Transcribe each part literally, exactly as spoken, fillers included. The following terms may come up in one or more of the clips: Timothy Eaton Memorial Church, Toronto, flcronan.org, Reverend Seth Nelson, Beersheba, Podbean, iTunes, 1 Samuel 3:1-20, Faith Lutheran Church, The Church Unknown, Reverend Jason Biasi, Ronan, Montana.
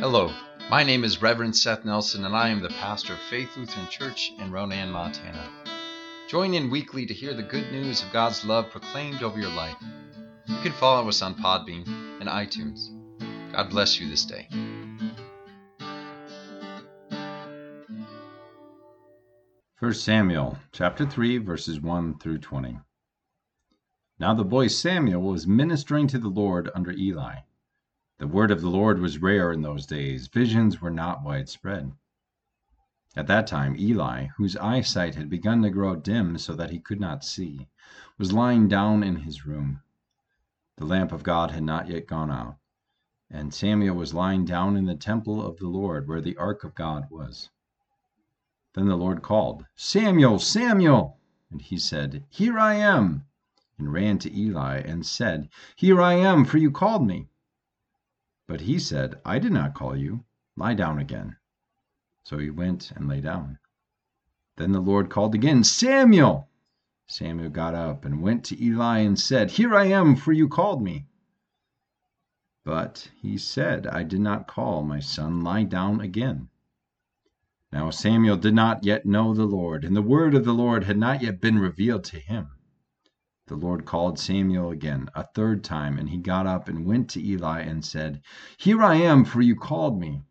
Hello, my name is Reverend Seth Nelson, and I am the pastor of Faith Lutheran Church in Ronan, Montana. Join in weekly to hear the good news of God's love proclaimed over your life. You can follow us on Podbean and iTunes. God bless you this day. First Samuel chapter three, verses one through twenty. Now the boy Samuel was ministering to the Lord under Eli. The word of the Lord was rare in those days. Visions were not widespread. At that time, Eli, whose eyesight had begun to grow dim so that he could not see, was lying down in his room. The lamp of God had not yet gone out, and Samuel was lying down in the temple of the Lord where the ark of God was. Then the Lord called, "Samuel, Samuel!" And he said, "Here I am," and ran to Eli and said, "Here I am, for you called me." But he said, "I did not call you. Lie down again." So he went and lay down. Then the Lord called again, "Samuel!" Samuel got up and went to Eli and said, "Here I am, for you called me." But he said, "I did not call, my son. Lie down again." Now Samuel did not yet know the Lord, and the word of the Lord had not yet been revealed to him. The Lord called Samuel again a third time, and he got up and went to Eli and said, "Here I am, for you called me."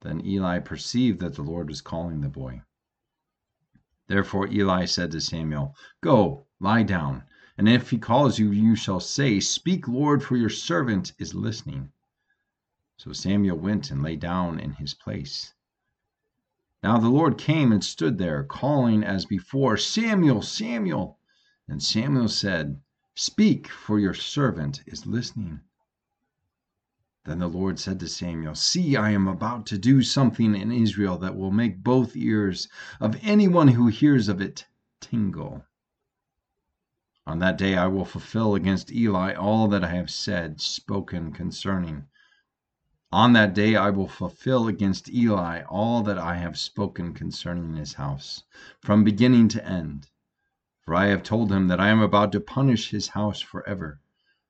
Then Eli perceived that the Lord was calling the boy. Therefore Eli said to Samuel, "Go, lie down, and if he calls you, you shall say, 'Speak, Lord, for your servant is listening.'" So Samuel went and lay down in his place. Now the Lord came and stood there, calling as before, "Samuel, Samuel!" And Samuel said, "Speak, for your servant is listening." Then the Lord said to Samuel, "See, I am about to do something in Israel that will make both ears of anyone who hears of it tingle. On that day I will fulfill against Eli all that I have said, spoken concerning. On that day I will fulfill against Eli all that I have spoken concerning his house, from beginning to end. For I have told him that I am about to punish his house forever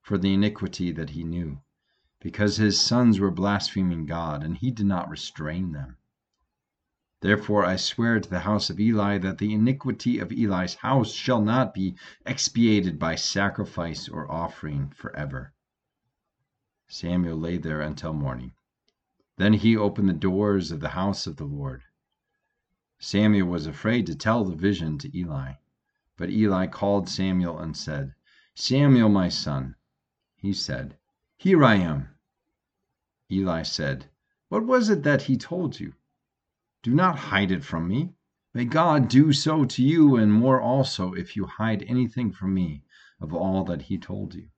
for the iniquity that he knew, because his sons were blaspheming God, and he did not restrain them. Therefore I swear to the house of Eli that the iniquity of Eli's house shall not be expiated by sacrifice or offering forever." Samuel lay there until morning. Then he opened the doors of the house of the Lord. Samuel was afraid to tell the vision to Eli. But Eli called Samuel and said, "Samuel, my son." He said, "Here I am." Eli said, "What was it that he told you? Do not hide it from me. May God do so to you, and more also, if you hide anything from me of all that he told you."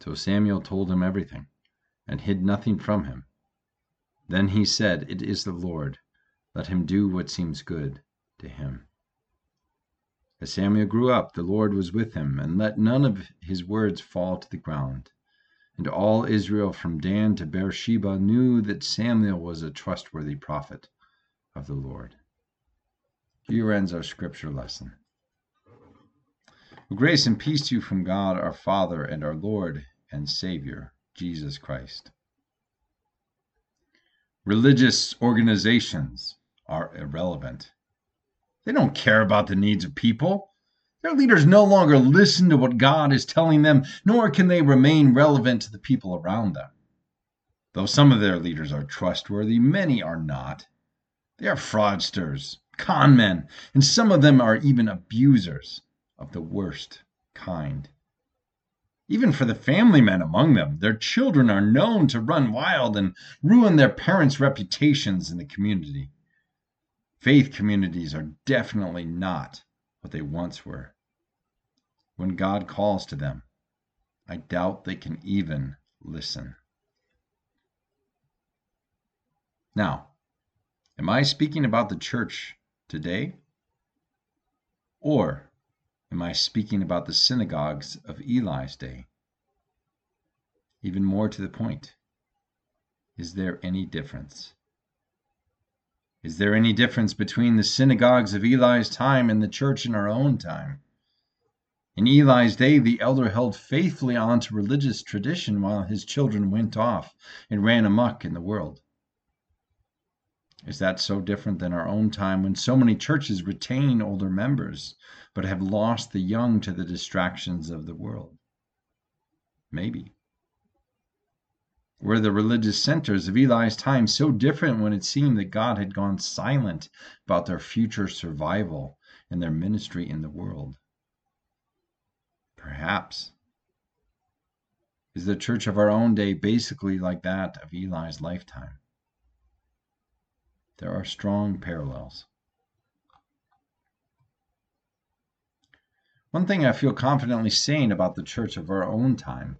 So Samuel told him everything, and hid nothing from him. Then he said, "It is the Lord. Let him do what seems good to him." As Samuel grew up, the Lord was with him, and let none of his words fall to the ground. And all Israel from Dan to Beersheba knew that Samuel was a trustworthy prophet of the Lord. Here ends our scripture lesson. Grace and peace to you from God, our Father, and our Lord and Savior, Jesus Christ. Religious organizations are irrelevant. They don't care about the needs of people. Their leaders no longer listen to what God is telling them, nor can they remain relevant to the people around them. Though some of their leaders are trustworthy, many are not. They are fraudsters, con men, and some of them are even abusers of the worst kind. Even for the family men among them, their children are known to run wild and ruin their parents' reputations in the community. Faith communities are definitely not what they once were. When God calls to them, I doubt they can even listen. Now, am I speaking about the church today? Or am I speaking about the synagogues of Eli's day? Even more to the point, is there any difference? Is there any difference between the synagogues of Eli's time and the church in our own time? In Eli's day, the elder held faithfully on to religious tradition while his children went off and ran amok in the world. Is that so different than our own time when so many churches retain older members but have lost the young to the distractions of the world? Maybe. Were the religious centers of Eli's time so different when it seemed that God had gone silent about their future survival and their ministry in the world? Perhaps. Is the church of our own day basically like that of Eli's lifetime? There are strong parallels. One thing I feel confidently saying about the church of our own time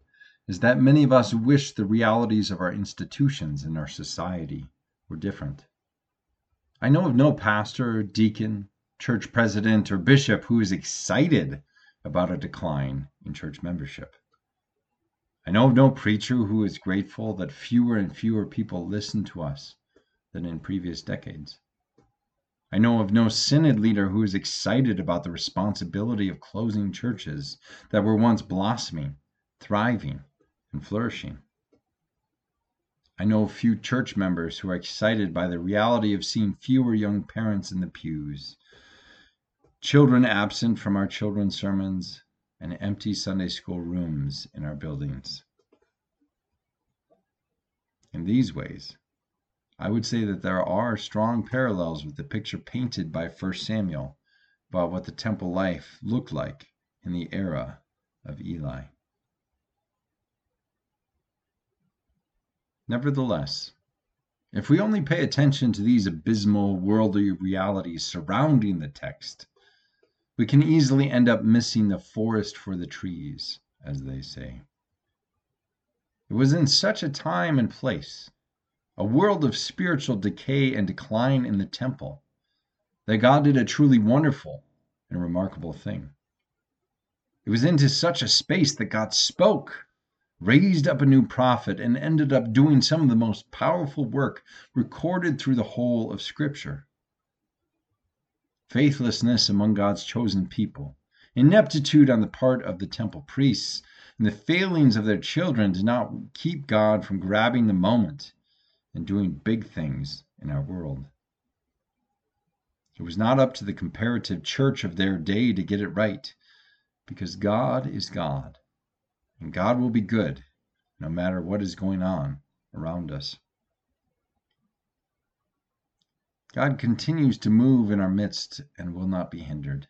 is that many of us wish the realities of our institutions and our society were different. I know of no pastor, deacon, church president, or bishop who is excited about a decline in church membership. I know of no preacher who is grateful that fewer and fewer people listen to us than in previous decades. I know of no synod leader who is excited about the responsibility of closing churches that were once blossoming, thriving, and flourishing. I know of few church members who are excited by the reality of seeing fewer young parents in the pews, children absent from our children's sermons, and empty Sunday school rooms in our buildings. In these ways, I would say that there are strong parallels with the picture painted by First Samuel about what the temple life looked like in the era of Eli. Nevertheless, if we only pay attention to these abysmal worldly realities surrounding the text, we can easily end up missing the forest for the trees, as they say. It was in such a time and place, a world of spiritual decay and decline in the temple, that God did a truly wonderful and remarkable thing. It was into such a space that God spoke, raised up a new prophet, and ended up doing some of the most powerful work recorded through the whole of Scripture. Faithlessness among God's chosen people, ineptitude on the part of the temple priests, and the failings of their children did not keep God from grabbing the moment and doing big things in our world. It was not up to the comparative church of their day to get it right, because God is God, and God will be good no matter what is going on around us. God continues to move in our midst and will not be hindered.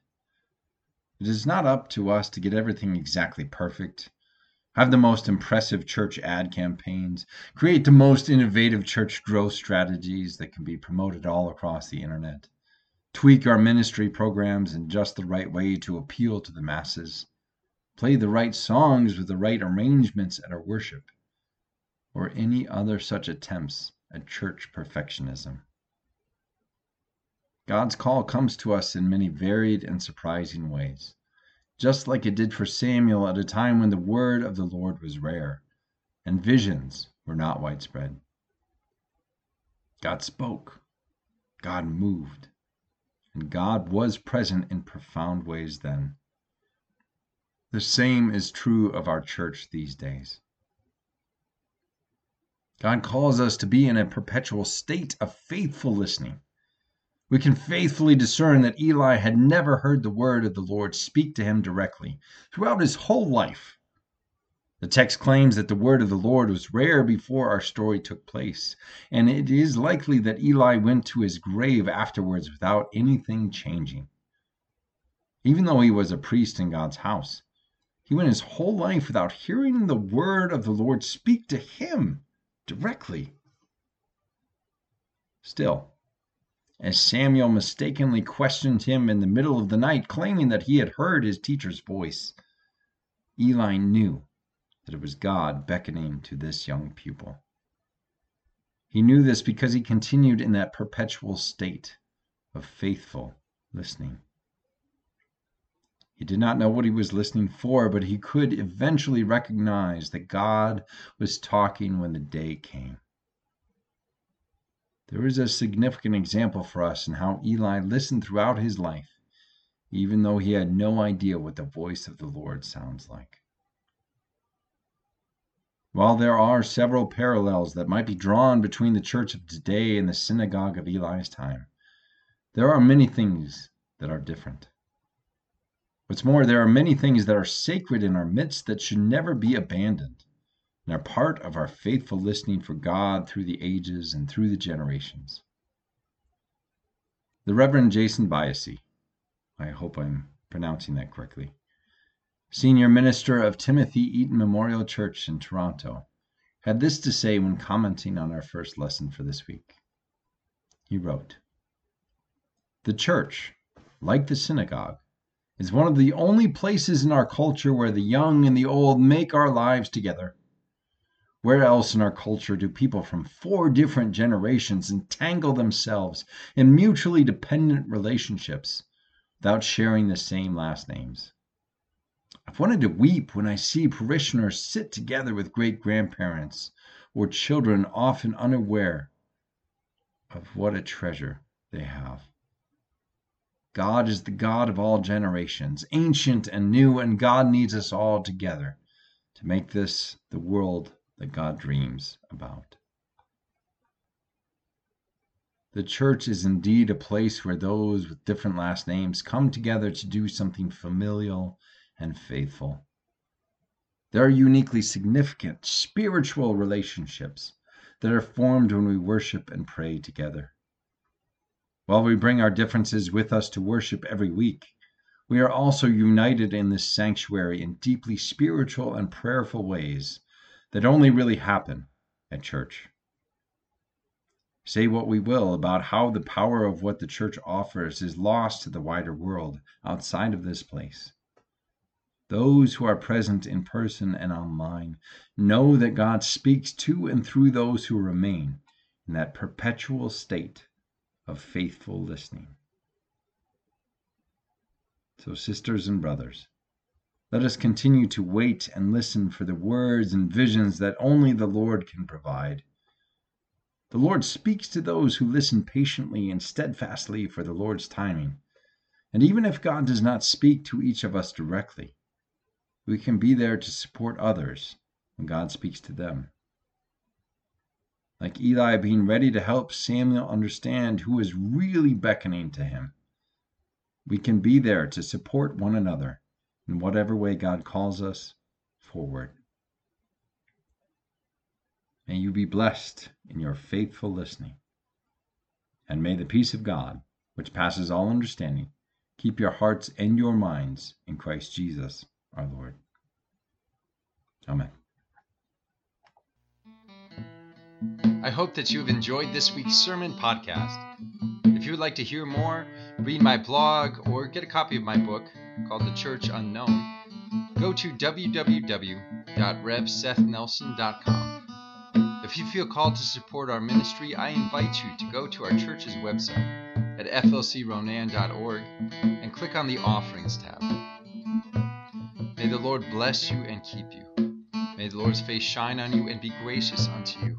It is not up to us to get everything exactly perfect, have the most impressive church ad campaigns, create the most innovative church growth strategies that can be promoted all across the internet, tweak our ministry programs in just the right way to appeal to the masses, play the right songs with the right arrangements at our worship, or any other such attempts at church perfectionism. God's call comes to us in many varied and surprising ways, just like it did for Samuel at a time when the word of the Lord was rare and visions were not widespread. God spoke, God moved, and God was present in profound ways then. The same is true of our church these days. God calls us to be in a perpetual state of faithful listening. We can faithfully discern that Eli had never heard the word of the Lord speak to him directly throughout his whole life. The text claims that the word of the Lord was rare before our story took place, and it is likely that Eli went to his grave afterwards without anything changing. Even though he was a priest in God's house, he went his whole life without hearing the word of the Lord speak to him directly. Still, as Samuel mistakenly questioned him in the middle of the night, claiming that he had heard his teacher's voice, Eli knew that it was God beckoning to this young pupil. He knew this because he continued in that perpetual state of faithful listening. He did not know what he was listening for, but he could eventually recognize that God was talking when the day came. There is a significant example for us in how Eli listened throughout his life, even though he had no idea what the voice of the Lord sounds like. While there are several parallels that might be drawn between the church of today and the synagogue of Eli's time, there are many things that are different. What's more, there are many things that are sacred in our midst that should never be abandoned, and are part of our faithful listening for God through the ages and through the generations. The Reverend Jason Biasi, I hope I'm pronouncing that correctly, senior minister of Timothy Eaton Memorial Church in Toronto, had this to say when commenting on our first lesson for this week. He wrote, "The church, like the synagogue, is one of the only places in our culture where the young and the old make our lives together. Where else in our culture do people from four different generations entangle themselves in mutually dependent relationships without sharing the same last names? I've wanted to weep when I see parishioners sit together with great-grandparents or children, often unaware of what a treasure they have. God is the God of all generations, ancient and new, and God needs us all together to make this the world that God dreams about." The church is indeed a place where those with different last names come together to do something familial and faithful. There are uniquely significant spiritual relationships that are formed when we worship and pray together. While we bring our differences with us to worship every week, we are also united in this sanctuary in deeply spiritual and prayerful ways that only really happen at church. Say what we will about how the power of what the church offers is lost to the wider world outside of this place. Those who are present in person and online know that God speaks to and through those who remain in that perpetual state of faithful listening. So, sisters and brothers, let us continue to wait and listen for the words and visions that only the Lord can provide. The Lord speaks to those who listen patiently and steadfastly for the Lord's timing. And even if God does not speak to each of us directly, we can be there to support others when God speaks to them. Like Eli being ready to help Samuel understand who is really beckoning to him, we can be there to support one another in whatever way God calls us forward. May you be blessed in your faithful listening. And may the peace of God, which passes all understanding, keep your hearts and your minds in Christ Jesus, our Lord. Amen. I hope that you've enjoyed this week's sermon podcast. If you would like to hear more, read my blog, or get a copy of my book called The Church Unknown, go to w w w dot rev seth nelson dot com. If you feel called to support our ministry, I invite you to go to our church's website at f l c ronan dot org and click on the Offerings tab. May the Lord bless you and keep you. May the Lord's face shine on you and be gracious unto you.